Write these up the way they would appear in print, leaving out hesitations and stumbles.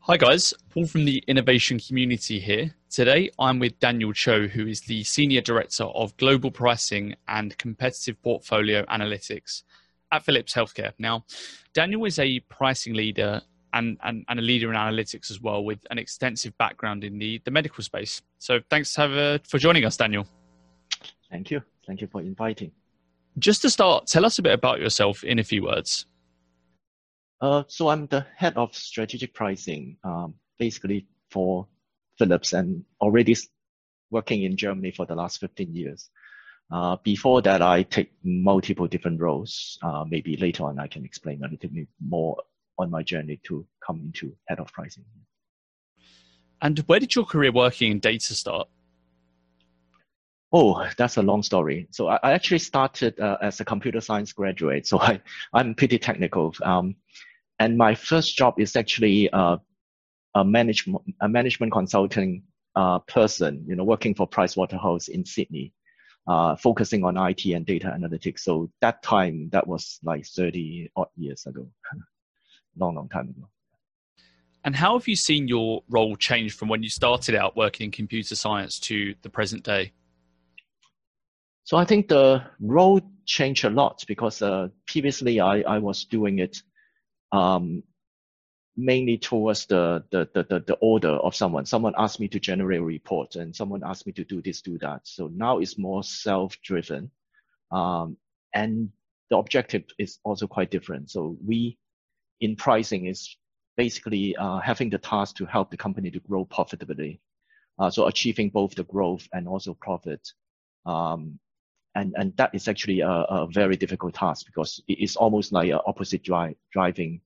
Hi guys, Paul from the Innovation Community here. Today I'm with Daniel Cho, who is the Senior Director of Global Pricing and Competitive Portfolio Analytics at Philips Healthcare. Now, Daniel is a pricing leader and a leader in analytics as well, with an extensive background in the medical space. So thanks for joining us, Daniel. Thank you. Thank you for inviting. Just to start, tell us a bit about yourself in a few words. So I'm the head of strategic pricing, basically for Philips, and already working in Germany for the last 15 years. Before that, I take multiple different roles. Maybe later on, I can explain a little bit more on my journey to come into head of pricing. And where did your career working in data start? Oh, that's a long story. So I actually started as a computer science graduate. So I'm pretty technical. And my first job is actually a management consulting person, working for Pricewaterhouse in Sydney, focusing on IT and data analytics. So that time, that was like 30 odd years ago, long time ago. And how have you seen your role change from when you started out working in computer science to the present day? So I think the role changed a lot because previously I was doing it mainly towards the order of someone. Someone asked me to generate a report and someone asked me to do this, do that. So now it's more self-driven. And the objective is also quite different. So we, in pricing, is basically having the task to help the company to grow profitably. So achieving both the growth and also profit. And that is actually a very difficult task because it's almost like an opposite driving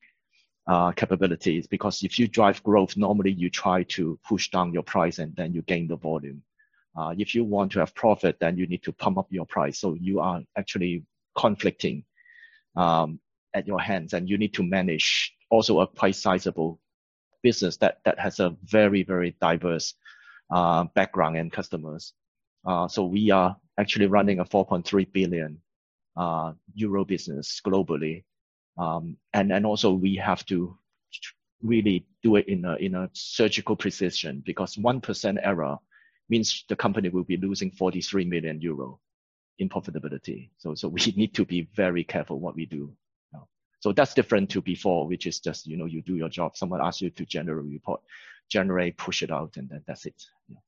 capabilities. Because if you drive growth, normally you try to push down your price and then you gain the volume. If you want to have profit, then you need to pump up your price. So you are actually conflicting at your hands, and you need to manage also a quite sizable business that has a very, very diverse background and customers. So we are actually running a 4.3 billion euro business globally, and also we have to really do it in a surgical precision, because 1% error means the company will be losing 43 million euro in profitability. So we need to be very careful what we do. So that's different to before, which is just you do your job. Someone asks you to generate a report, push it out, and then that's it. Yeah.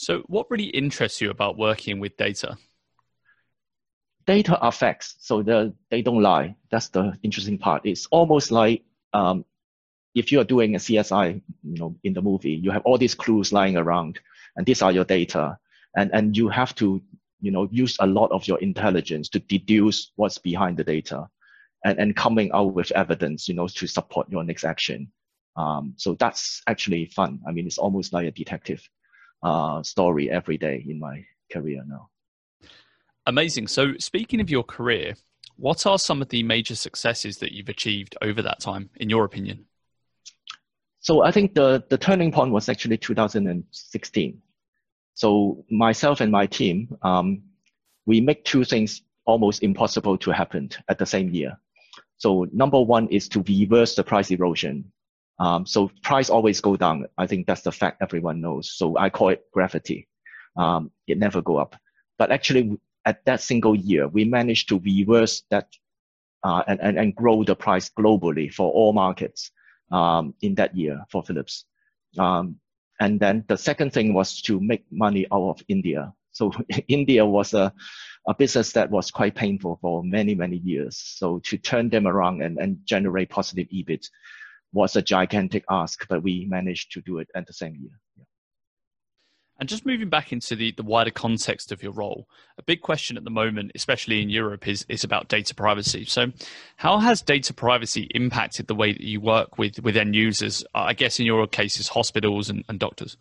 So what really interests you about working with data? Data are facts, so they don't lie. That's the interesting part. It's almost like if you are doing a CSI, in the movie, you have all these clues lying around, and these are your data, and you have to, use a lot of your intelligence to deduce what's behind the data, and coming out with evidence, to support your next action. So that's actually fun. I mean, it's almost like a detective story every day in my career now. Amazing. So speaking of your career, what are some of the major successes that you've achieved over that time, in your opinion? So I think the turning point was actually 2016. So myself and my team, we make two things almost impossible to happen at the same year. So number one is to reverse the price erosion. So price always go down. I think that's the fact everyone knows. So I call it gravity. It never go up. But actually, at that single year, we managed to reverse that and grow the price globally for all markets in that year for Philips. And then the second thing was to make money out of India. So India was a business that was quite painful for many, many years. So to turn them around and generate positive EBIT was a gigantic ask, but we managed to do it at the same year. Yeah. And just moving back into the wider context of your role, a big question at the moment, especially in Europe, is about data privacy. So how has data privacy impacted the way that you work with end users? I guess in your cases, hospitals and doctors.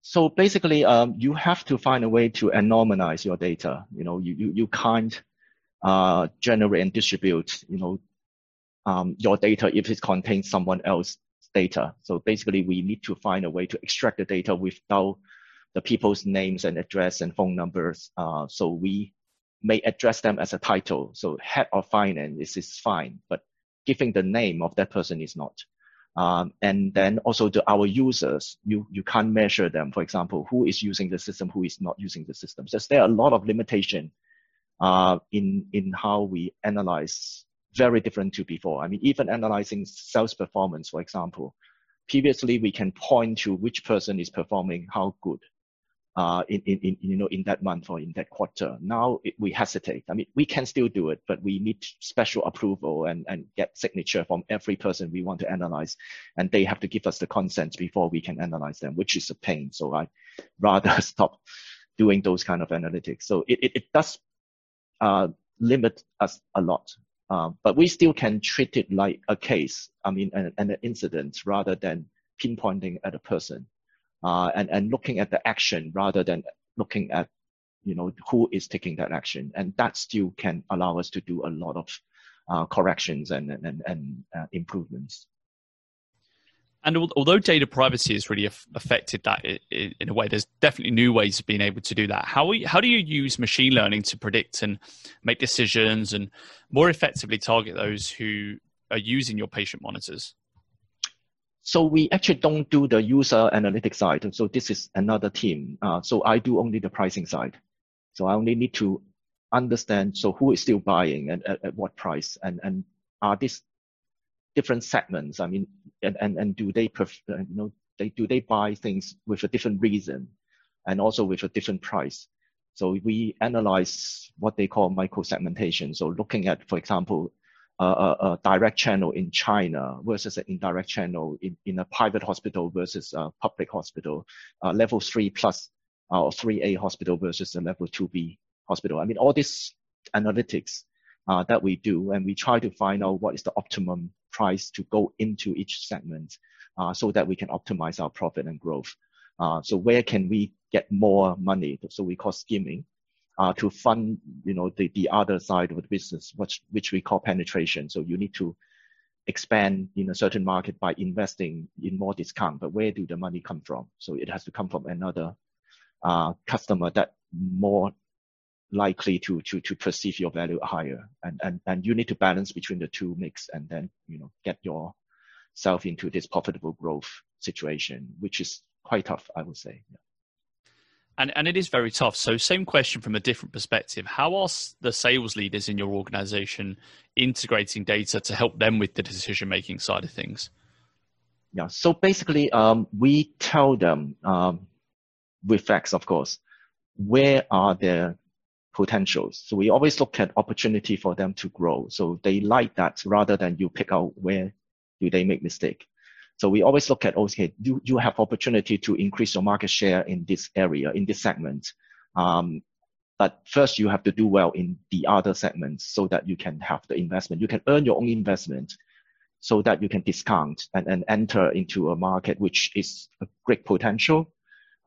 So basically, you have to find a way to anonymize your data. You can't generate and distribute, your data if it contains someone else's data. So basically, we need to find a way to extract the data without the people's names and address and phone numbers. So we may address them as a title. So head of finance is fine, but giving the name of that person is not. And then also to our users, you can't measure them. For example, who is using the system, who is not using the system. So there are a lot of limitations in how we analyze, very different to before. I mean, even analyzing sales performance, for example, previously we can point to which person is performing how good in that month or in that quarter. Now we hesitate. I mean, we can still do it, but we need special approval and get signature from every person we want to analyze, and they have to give us the consent before we can analyze them, which is a pain. So I rather stop doing those kind of analytics. So it does limit us a lot, but we still can treat it like a case. I mean, an incident rather than pinpointing at a person. And looking at the action rather than looking at, who is taking that action. And that still can allow us to do a lot of corrections and improvements. And although data privacy has really affected that in a way, there's definitely new ways of being able to do that. How do you use machine learning to predict and make decisions and more effectively target those who are using your patient monitors? So we actually don't do the user analytics side. So this is another team. So I do only the pricing side. So I only need to understand, so who is still buying and at what price, and are these different segments? I mean, and do they prefer, do they buy things with a different reason and also with a different price? So we analyze what they call micro-segmentation. So looking at, for example, a direct channel in China versus an indirect channel in a private hospital versus a public hospital, level 3 plus or 3A hospital versus a level 2B hospital. I mean, all these analytics that we do, and we try to find out what is the optimum price to go into each segment so that we can optimize our profit and growth. So where can we get more money? So we call skimming. To fund, the other side of the business, which we call penetration. So you need to expand in a certain market by investing in more discount, but where do the money come from? So it has to come from another customer that more likely to perceive your value higher. And you need to balance between the two mix and then, get yourself into this profitable growth situation, which is quite tough, I would say. Yeah. And it is very tough. So same question from a different perspective. How are the sales leaders in your organization integrating data to help them with the decision-making side of things? Yeah, so basically we tell them, with facts, of course, where are their potentials. So we always look at opportunity for them to grow. So they like that rather than you pick out where do they make mistake. So we always look at, okay, you have opportunity to increase your market share in this area, in this segment. But first you have to do well in the other segments so that you can have the investment. You can earn your own investment so that you can discount and enter into a market, which is a great potential.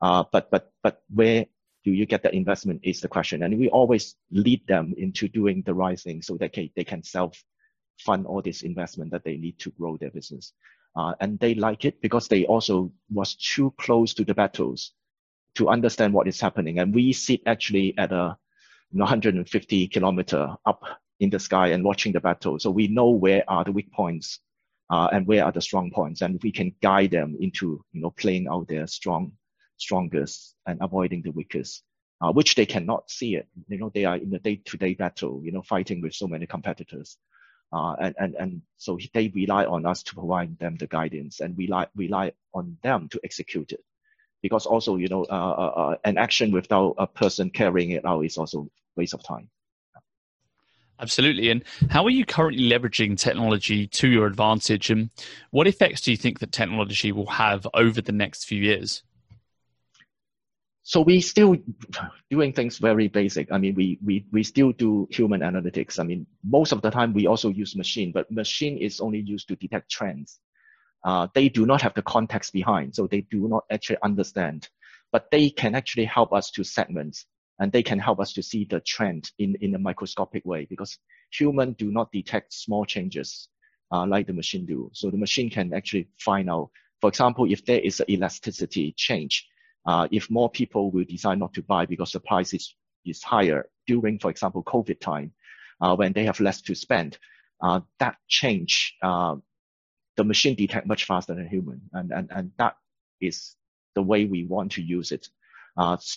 But where do you get that investment is the question. And we always lead them into doing the right thing so that they can self-fund all this investment that they need to grow their business. And they like it because they also was too close to the battles to understand what is happening. And we sit actually at 150 kilometer up in the sky and watching the battle. So we know where are the weak points and where are the strong points. And we can guide them into, playing out their strongest and avoiding the weakest, which they cannot see it. They are in the day-to-day battle, fighting with so many competitors. And so they rely on us to provide them the guidance, and rely on them to execute it, because also an action without a person carrying it out is also a waste of time. Absolutely. And how are you currently leveraging technology to your advantage, and what effects do you think that technology will have over the next few years? So we still doing things very basic. I mean, we still do human analytics. I mean, most of the time we also use machine, but machine is only used to detect trends. They do not have the context behind, so they do not actually understand. But they can actually help us to segment, and they can help us to see the trend in a microscopic way, because humans do not detect small changes like the machine do. So the machine can actually find out, for example, if there is an elasticity change, if more people will decide not to buy because the price is is higher during, for example, COVID time, when they have less to spend, that change, the machine detect much faster than human. And that is the way we want to use it.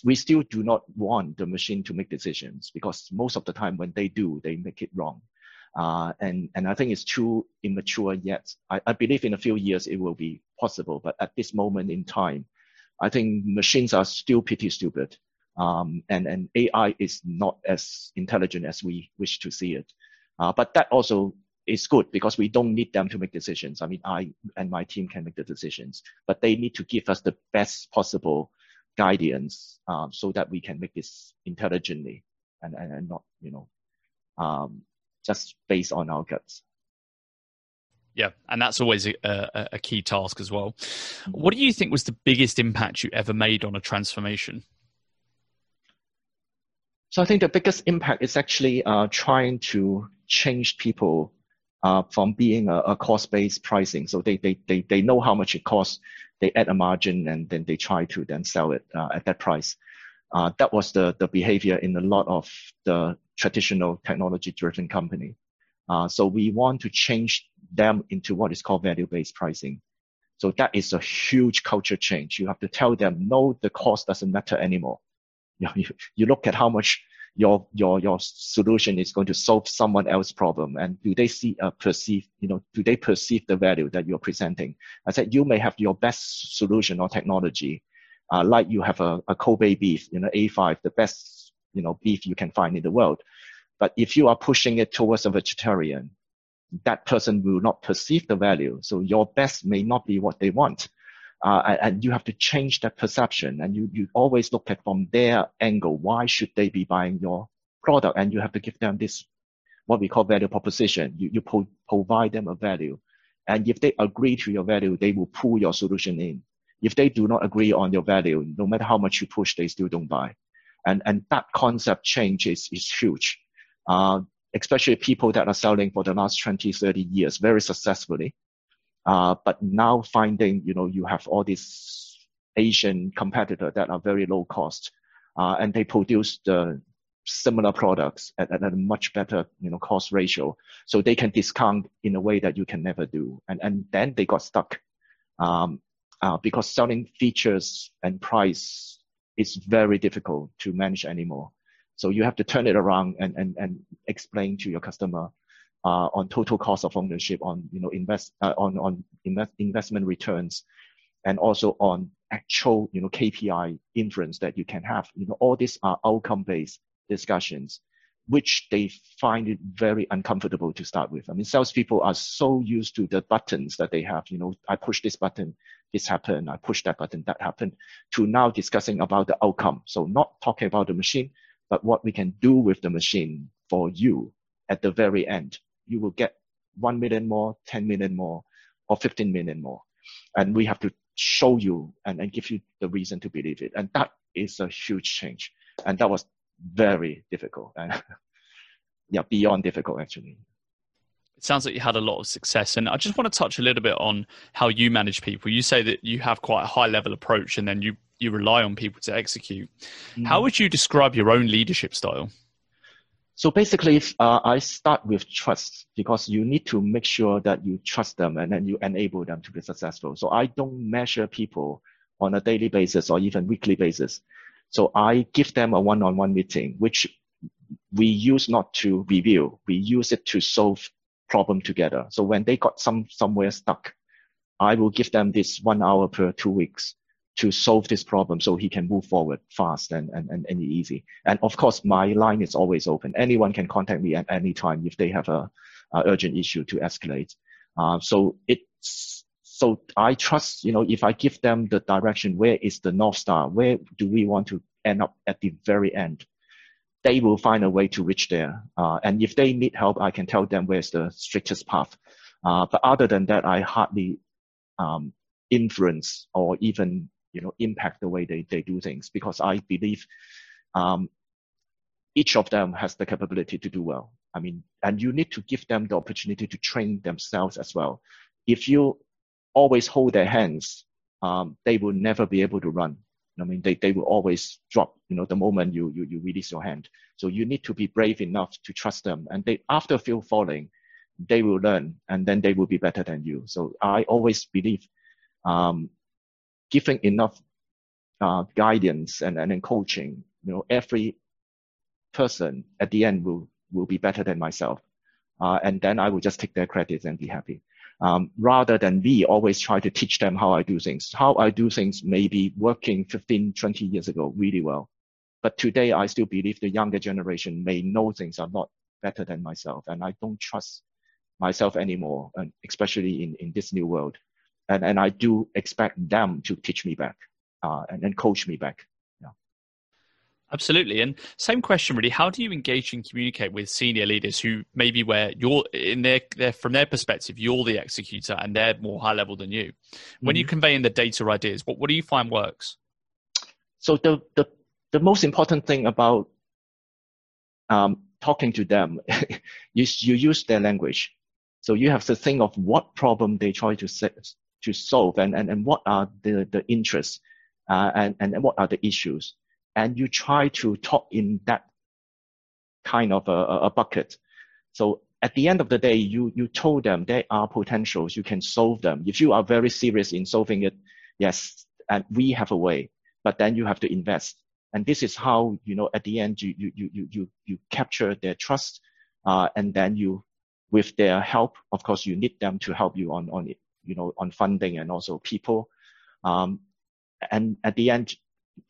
We still do not want the machine to make decisions, because most of the time when they do, they make it wrong. And I think it's too immature yet. I believe in a few years it will be possible, but at this moment in time, I think machines are still pretty stupid. And AI is not as intelligent as we wish to see it. But that also is good, because we don't need them to make decisions. I mean, I and my team can make the decisions, but they need to give us the best possible guidance, so that we can make this intelligently and not, just based on our guts. Yeah, and that's always a key task as well. What do you think was the biggest impact you ever made on a transformation? So I think the biggest impact is actually trying to change people from being a cost-based pricing. So they know how much it costs, they add a margin, and then they try to then sell it at that price. That was the behavior in a lot of the traditional technology-driven company. So we want to change them into what is called value-based pricing. So that is a huge culture change. You have to tell them, no, the cost doesn't matter anymore. You look at how much your solution is going to solve someone else's problem, and do they see perceive the value that you're presenting? I said you may have your best solution or technology, like you have a Kobe beef, A5, the best beef you can find in the world, but if you are pushing it towards a vegetarian, that person will not perceive the value. So your best may not be what they want. And you have to change that perception, and you always look at from their angle, why should they be buying your product? And you have to give them this, what we call value proposition. You provide them a value. And if they agree to your value, they will pull your solution in. If they do not agree on your value, no matter how much you push, they still don't buy. And that concept change is huge, especially people that are selling for the last 20, 30 years very successfully. But now finding, you have all these Asian competitors that are very low cost, and they produce the similar products at a much better, cost ratio. So they can discount in a way that you can never do. And then they got stuck, because selling features and price is very difficult to manage anymore. So you have to turn it around and explain to your customer, on total cost of ownership, on investment returns, and also on actual KPI inference that you can have. All these are outcome-based discussions, which they find it very uncomfortable to start with. I mean, salespeople are so used to the buttons that they have. I push this button, this happened. I push that button, that happened. To now discussing about the outcome. So not talking about the machine, but what we can do with the machine for you at the very end. You will get 1 million more, 10 million more, or 15 million more. And we have to show you and give you the reason to believe it. And that is a huge change. And that was very difficult. And beyond difficult, actually. It sounds like you had a lot of success. And I just want to touch a little bit on how you manage people. You say that you have quite a high level approach, and then you rely on people to execute. Mm. How would you describe your own leadership style? So basically, I start with trust, because you need to make sure that you trust them and then you enable them to be successful. So I don't measure people on a daily basis or even weekly basis. So I give them a one-on-one meeting, which we use not to review. We use it to solve problem together. So when they got somewhere stuck, I will give them this 1 hour per 2 weeks to solve this problem so he can move forward fast and easy. And of course, my line is always open. Anyone can contact me at any time if they have a urgent issue to escalate. So I trust, if I give them the direction, where is the North Star? Where do we want to end up at the very end? They will find a way to reach there. And if they need help, I can tell them where's the strictest path. But other than that, I hardly influence or even impact the way they do things, because I believe each of them has the capability to do well. I mean, and you need to give them the opportunity to train themselves as well. If you always hold their hands, they will never be able to run. I mean, they will always drop, the moment you release your hand. So you need to be brave enough to trust them. And they, after a few falling, they will learn, and then they will be better than you. So I always believe giving enough guidance and coaching, every person at the end will be better than myself. And then I will just take their credit and be happy. Rather than me always try to teach them how I do things. How I do things may be working 15, 20 years ago really well. But today I still believe the younger generation may know things a lot better than myself. And I don't trust myself anymore, and especially in this new world. And I do expect them to teach me back and coach me back. Yeah. Absolutely. And same question really, how do you engage and communicate with senior leaders who maybe where you're in their from their perspective, you're the executor and they're more high level than you? When you convey in the data or ideas, what do you find works? So the most important thing about talking to them is you use their language. So you have to think of what problem they try to solve and what are the interests and what are the issues. And you try to talk in that kind of a bucket. So at the end of the day, you told them there are potentials, you can solve them. If you are very serious in solving it, yes, and we have a way, but then you have to invest. And this is how, at the end, you capture their trust and then you, with their help, of course, you need them to help you on funding and also people. And at the end,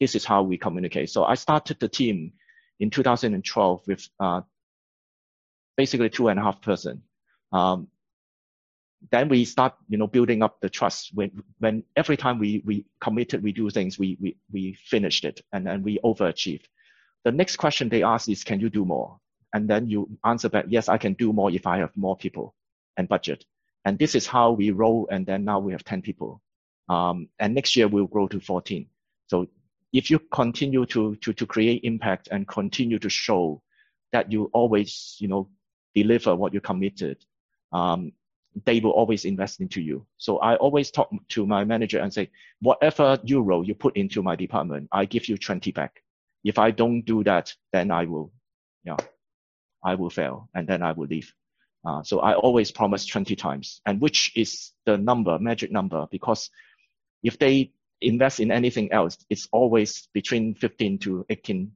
this is how we communicate. So I started the team in 2012 with basically 2.5 person. Then we start, building up the trust. When every time we committed, we do things, we finished it and we overachieved. The next question they ask is, can you do more? And then you answer back, yes, I can do more if I have more people and budget. And this is how we roll. And then now we have 10 people. And next year we'll grow to 14. So if you continue to create impact and continue to show that you always, deliver what you committed, they will always invest into you. So I always talk to my manager and say, whatever euro you put into my department, I give you 20 back. If I don't do that, then I will fail and then I will leave. So I always promise 20 times, and which is the magic number, because if they invest in anything else, it's always between 15 to 18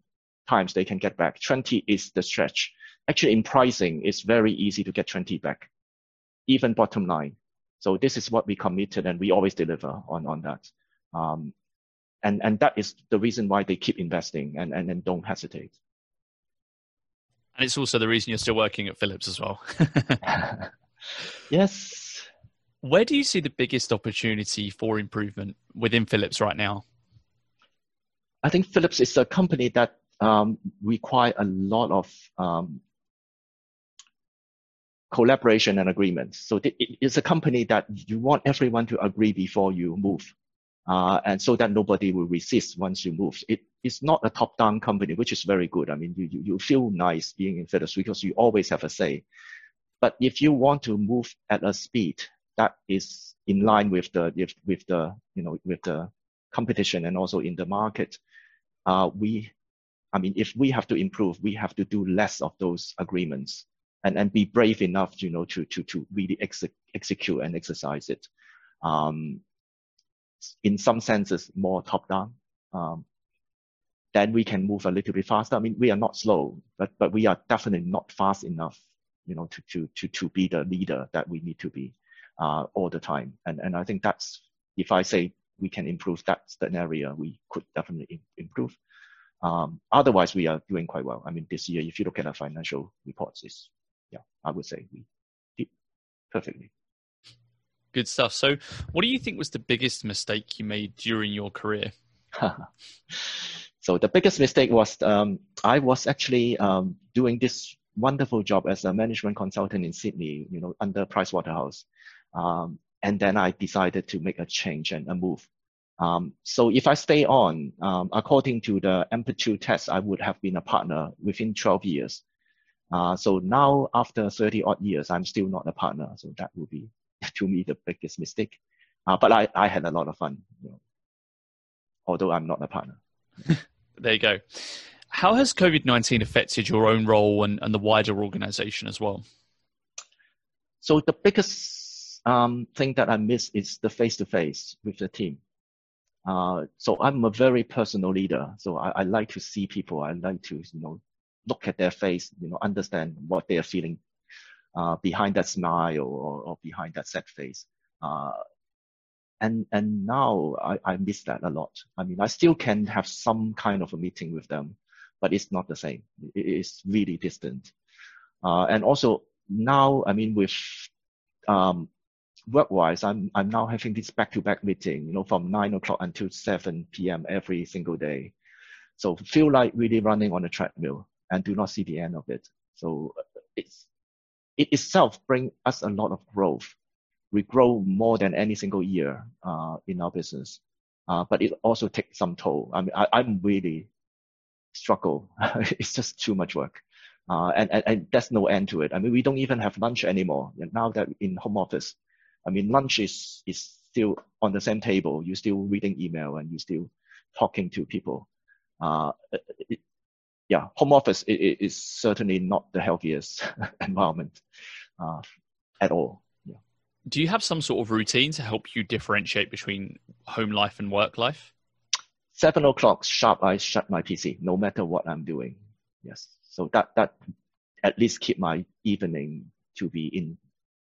times they can get back. 20 is the stretch. Actually, in pricing, it's very easy to get 20 back, even bottom line. So this is what we committed, and we always deliver on that. And that is the reason why they keep investing and don't hesitate. And it's also the reason you're still working at Philips as well. Yes. Where do you see the biggest opportunity for improvement within Philips right now? I think Philips is a company that requires a lot of collaboration and agreements. So it's a company that you want everyone to agree before you move. And so that nobody will resist once you move. It's not a top-down company, which is very good. I mean, you feel nice being in Philips because you always have a say. But if you want to move at a speed that is in line with the competition and also in the market, if we have to improve, we have to do less of those agreements and be brave enough, to really execute and exercise it. In some senses, more top-down, then we can move a little bit faster. I mean, we are not slow, but we are definitely not fast enough, to be the leader that we need to be all the time. And I think that's, if I say we can improve, that's an area we could definitely improve. Otherwise, we are doing quite well. I mean, this year, if you look at our financial reports, I would say we did perfectly. Good stuff. So what do you think was the biggest mistake you made during your career? So the biggest mistake was I was actually doing this wonderful job as a management consultant in Sydney, under Pricewaterhouse. And then I decided to make a change and a move. So if I stay on, according to the amplitude test, I would have been a partner within 12 years. So now after 30 odd years, I'm still not a partner. So that would be, to me, the biggest mistake, but I had a lot of fun. although I'm not a partner. There you go. How has COVID-19 affected your own role and the wider organization as well? So the biggest thing that I miss is the face-to-face with the team. So I'm a very personal leader. So I like to see people. I like to, look at their face, understand what they are feeling behind that smile or behind that sad face. And now I miss that a lot. I mean, I still can have some kind of a meeting with them, but it's not the same. It's really distant. And also now, I mean, with work-wise, I'm now having this back-to-back meeting, from 9 o'clock until 7 p.m. every single day. So feel like really running on a treadmill and do not see the end of it. So it itself brings us a lot of growth. We grow more than any single year in our business, but it also takes some toll. I mean, I'm really struggle. It's just too much work, and there's no end to it. I mean, we don't even have lunch anymore. And now that in home office, I mean, lunch is still on the same table. You're still reading email and you're still talking to people. Home office is certainly not the healthiest environment at all. Do you have some sort of routine to help you differentiate between home life and work life? 7 o'clock sharp, I shut my PC, no matter what I'm doing. Yes. So that at least keep my evening to be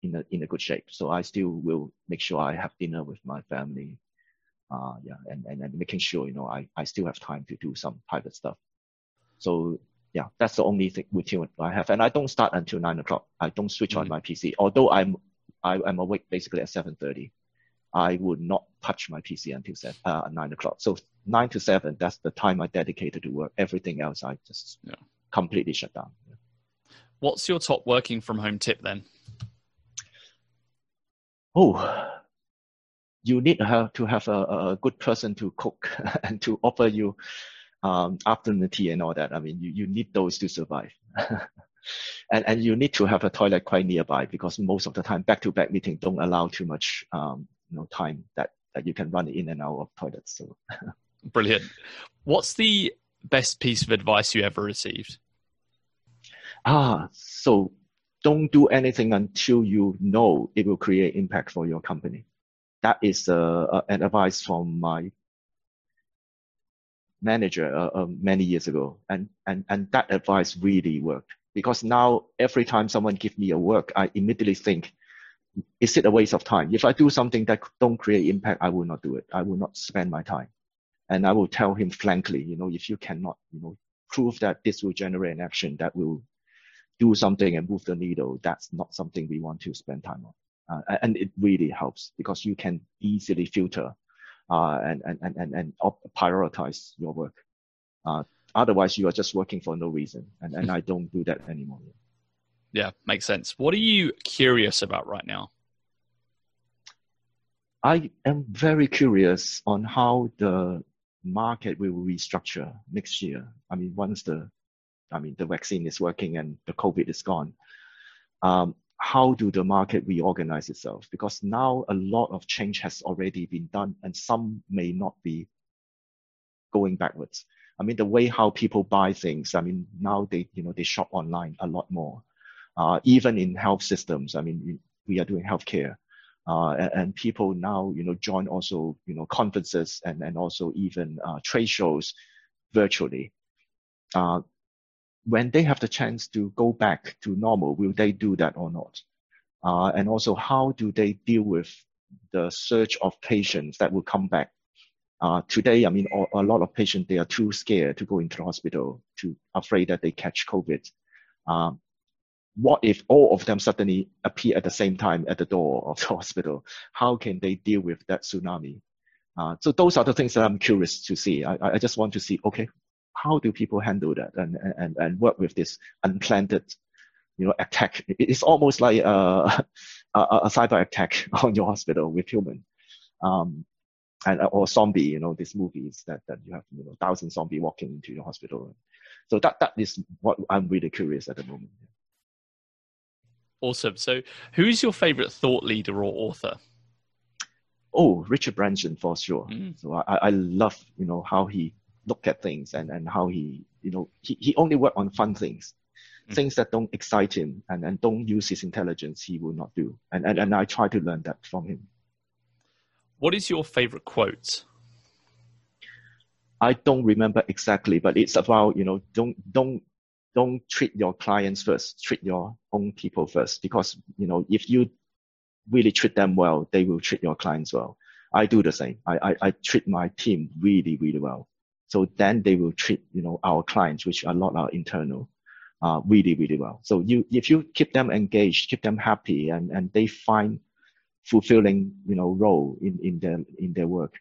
in a good shape. So I still will make sure I have dinner with my family. And making sure, I still have time to do some private stuff. So yeah, that's the only thing routine I have. And I don't start until 9 o'clock. I don't switch on my PC, although I'm awake basically at 7:30. I would not touch my PC until 9 o'clock. So 9 to 7, that's the time I dedicated to work. Everything else, I just completely shut down. Yeah. What's your top working from home tip then? Oh, you need to have a good person to cook and to offer you afternoon tea and all that. I mean, you need those to survive. And you need to have a toilet quite nearby, because most of the time back-to-back meeting don't allow too much time that you can run in and out of toilets. So. Brilliant. What's the best piece of advice you ever received? So don't do anything until you know it will create impact for your company. That is an advice from my manager many years ago. And that advice really worked. Because now every time someone gives me a work, I immediately think, is it a waste of time? If I do something that don't create impact, I will not do it. I will not spend my time. And I will tell him frankly, if you cannot, prove that this will generate an action that will do something and move the needle, that's not something we want to spend time on. And it really helps, because you can easily filter and prioritize your work. Otherwise, you are just working for no reason. And I don't do that anymore. Yeah, makes sense. What are you curious about right now? I am very curious on how the market will restructure next year. I mean, once the vaccine is working and the COVID is gone, how do the market reorganize itself? Because now a lot of change has already been done, and some may not be going backwards. I mean, the way how people buy things, I mean, now they shop online a lot more. Even in health systems, I mean, we are doing healthcare. And people now, join also, conferences and also even trade shows virtually. When they have the chance to go back to normal, will they do that or not? And also, how do they deal with the surge of patients that will come back? Today, I mean, a lot of patients, they are too scared to go into the hospital, too afraid that they catch COVID. What if all of them suddenly appear at the same time at the door of the hospital? How can they deal with that tsunami? So those are the things that I'm curious to see. I just want to see, okay, how do people handle that and work with this unplanned, attack? It's almost like a cyber attack on your hospital with human. Or zombie, these movies that you have, thousand zombies walking into your hospital. So that is what I'm really curious at the moment. Awesome. So who is your favorite thought leader or author? Oh, Richard Branson for sure. So I love, how he looked at things and how he, he only worked on fun things. Things that don't excite him and don't use his intelligence, he will not do. And I try to learn that from him. What is your favorite quote? I don't remember exactly, but it's about, don't treat your clients first, treat your own people first. Because, if you really treat them well, they will treat your clients well. I do the same. I treat my team really, really well. So then they will treat, our clients, which are not our internal, really, really well. So if you keep them engaged, keep them happy, and they find fulfilling, role in their work,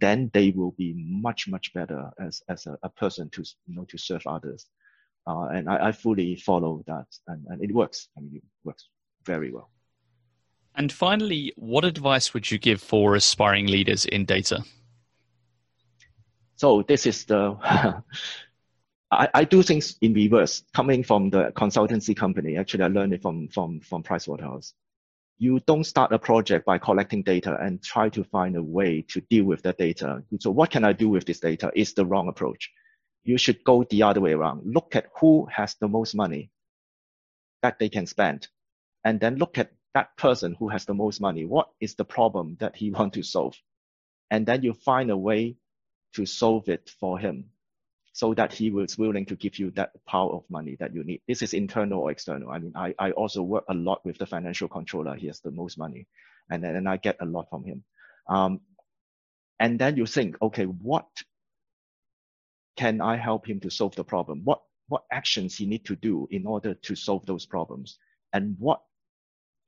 then they will be much, much better as a person to, to serve others. And I fully follow that, and it works. I mean, it works very well. And finally, what advice would you give for aspiring leaders in data? So this is the... I do things in reverse. Coming from the consultancy company, actually, I learned it from Pricewaterhouse. You don't start a project by collecting data and try to find a way to deal with that data. So what can I do with this data is the wrong approach. You should go the other way around. Look at who has the most money that they can spend, and then look at that person who has the most money. What is the problem that he wants to solve? And then you find a way to solve it for him, so that he was willing to give you that pile of money that you need. This is internal or external. I mean, I also work a lot with the financial controller. He has the most money, and I get a lot from him. And then you think, okay, what can I help him to solve the problem? What actions he need to do in order to solve those problems? And what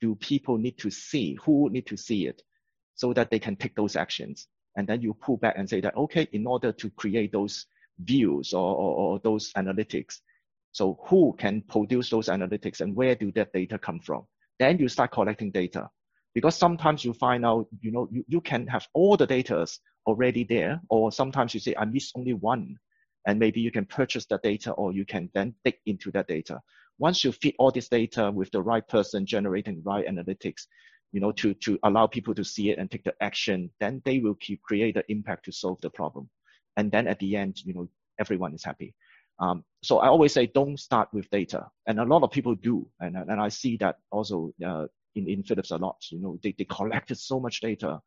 do people need to see? Who need to see it so that they can take those actions? And then you pull back and say that, okay, in order to create those views or those analytics, so who can produce those analytics and where do that data come from? Then you start collecting data, because sometimes you find out, you can have all the data already there, or sometimes you say, I miss only one, and maybe you can purchase that data, or you can then dig into that data. Once you feed all this data with the right person generating right analytics, to allow people to see it and take the action, then they will create the impact to solve the problem. And then at the end, everyone is happy. So I always say, don't start with data. And a lot of people do. And I see that also in Philips a lot. They collected so much data,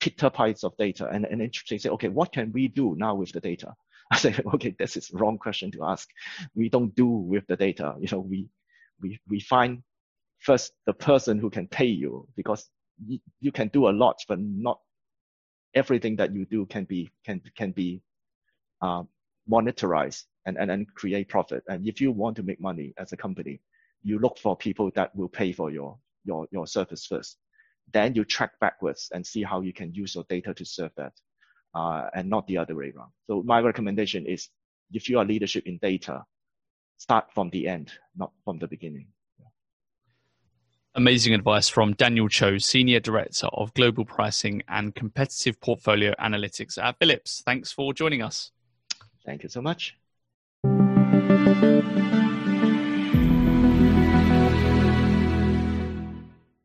petabytes of data. And then they say, okay, what can we do now with the data? I say, okay, this is the wrong question to ask. We don't do with the data. We find first the person who can pay you, because you can do a lot, but not everything that you do can be monetized and create profit. And if you want to make money as a company, you look for people that will pay for your service first. Then you track backwards and see how you can use your data to serve that, and not the other way around. So my recommendation is, if you are leadership in data, start from the end, not from the beginning. Amazing advice from Daniel Cho, Senior Director of Global Pricing and Competitive Portfolio Analytics at Philips. Thanks for joining us. Thank you so much.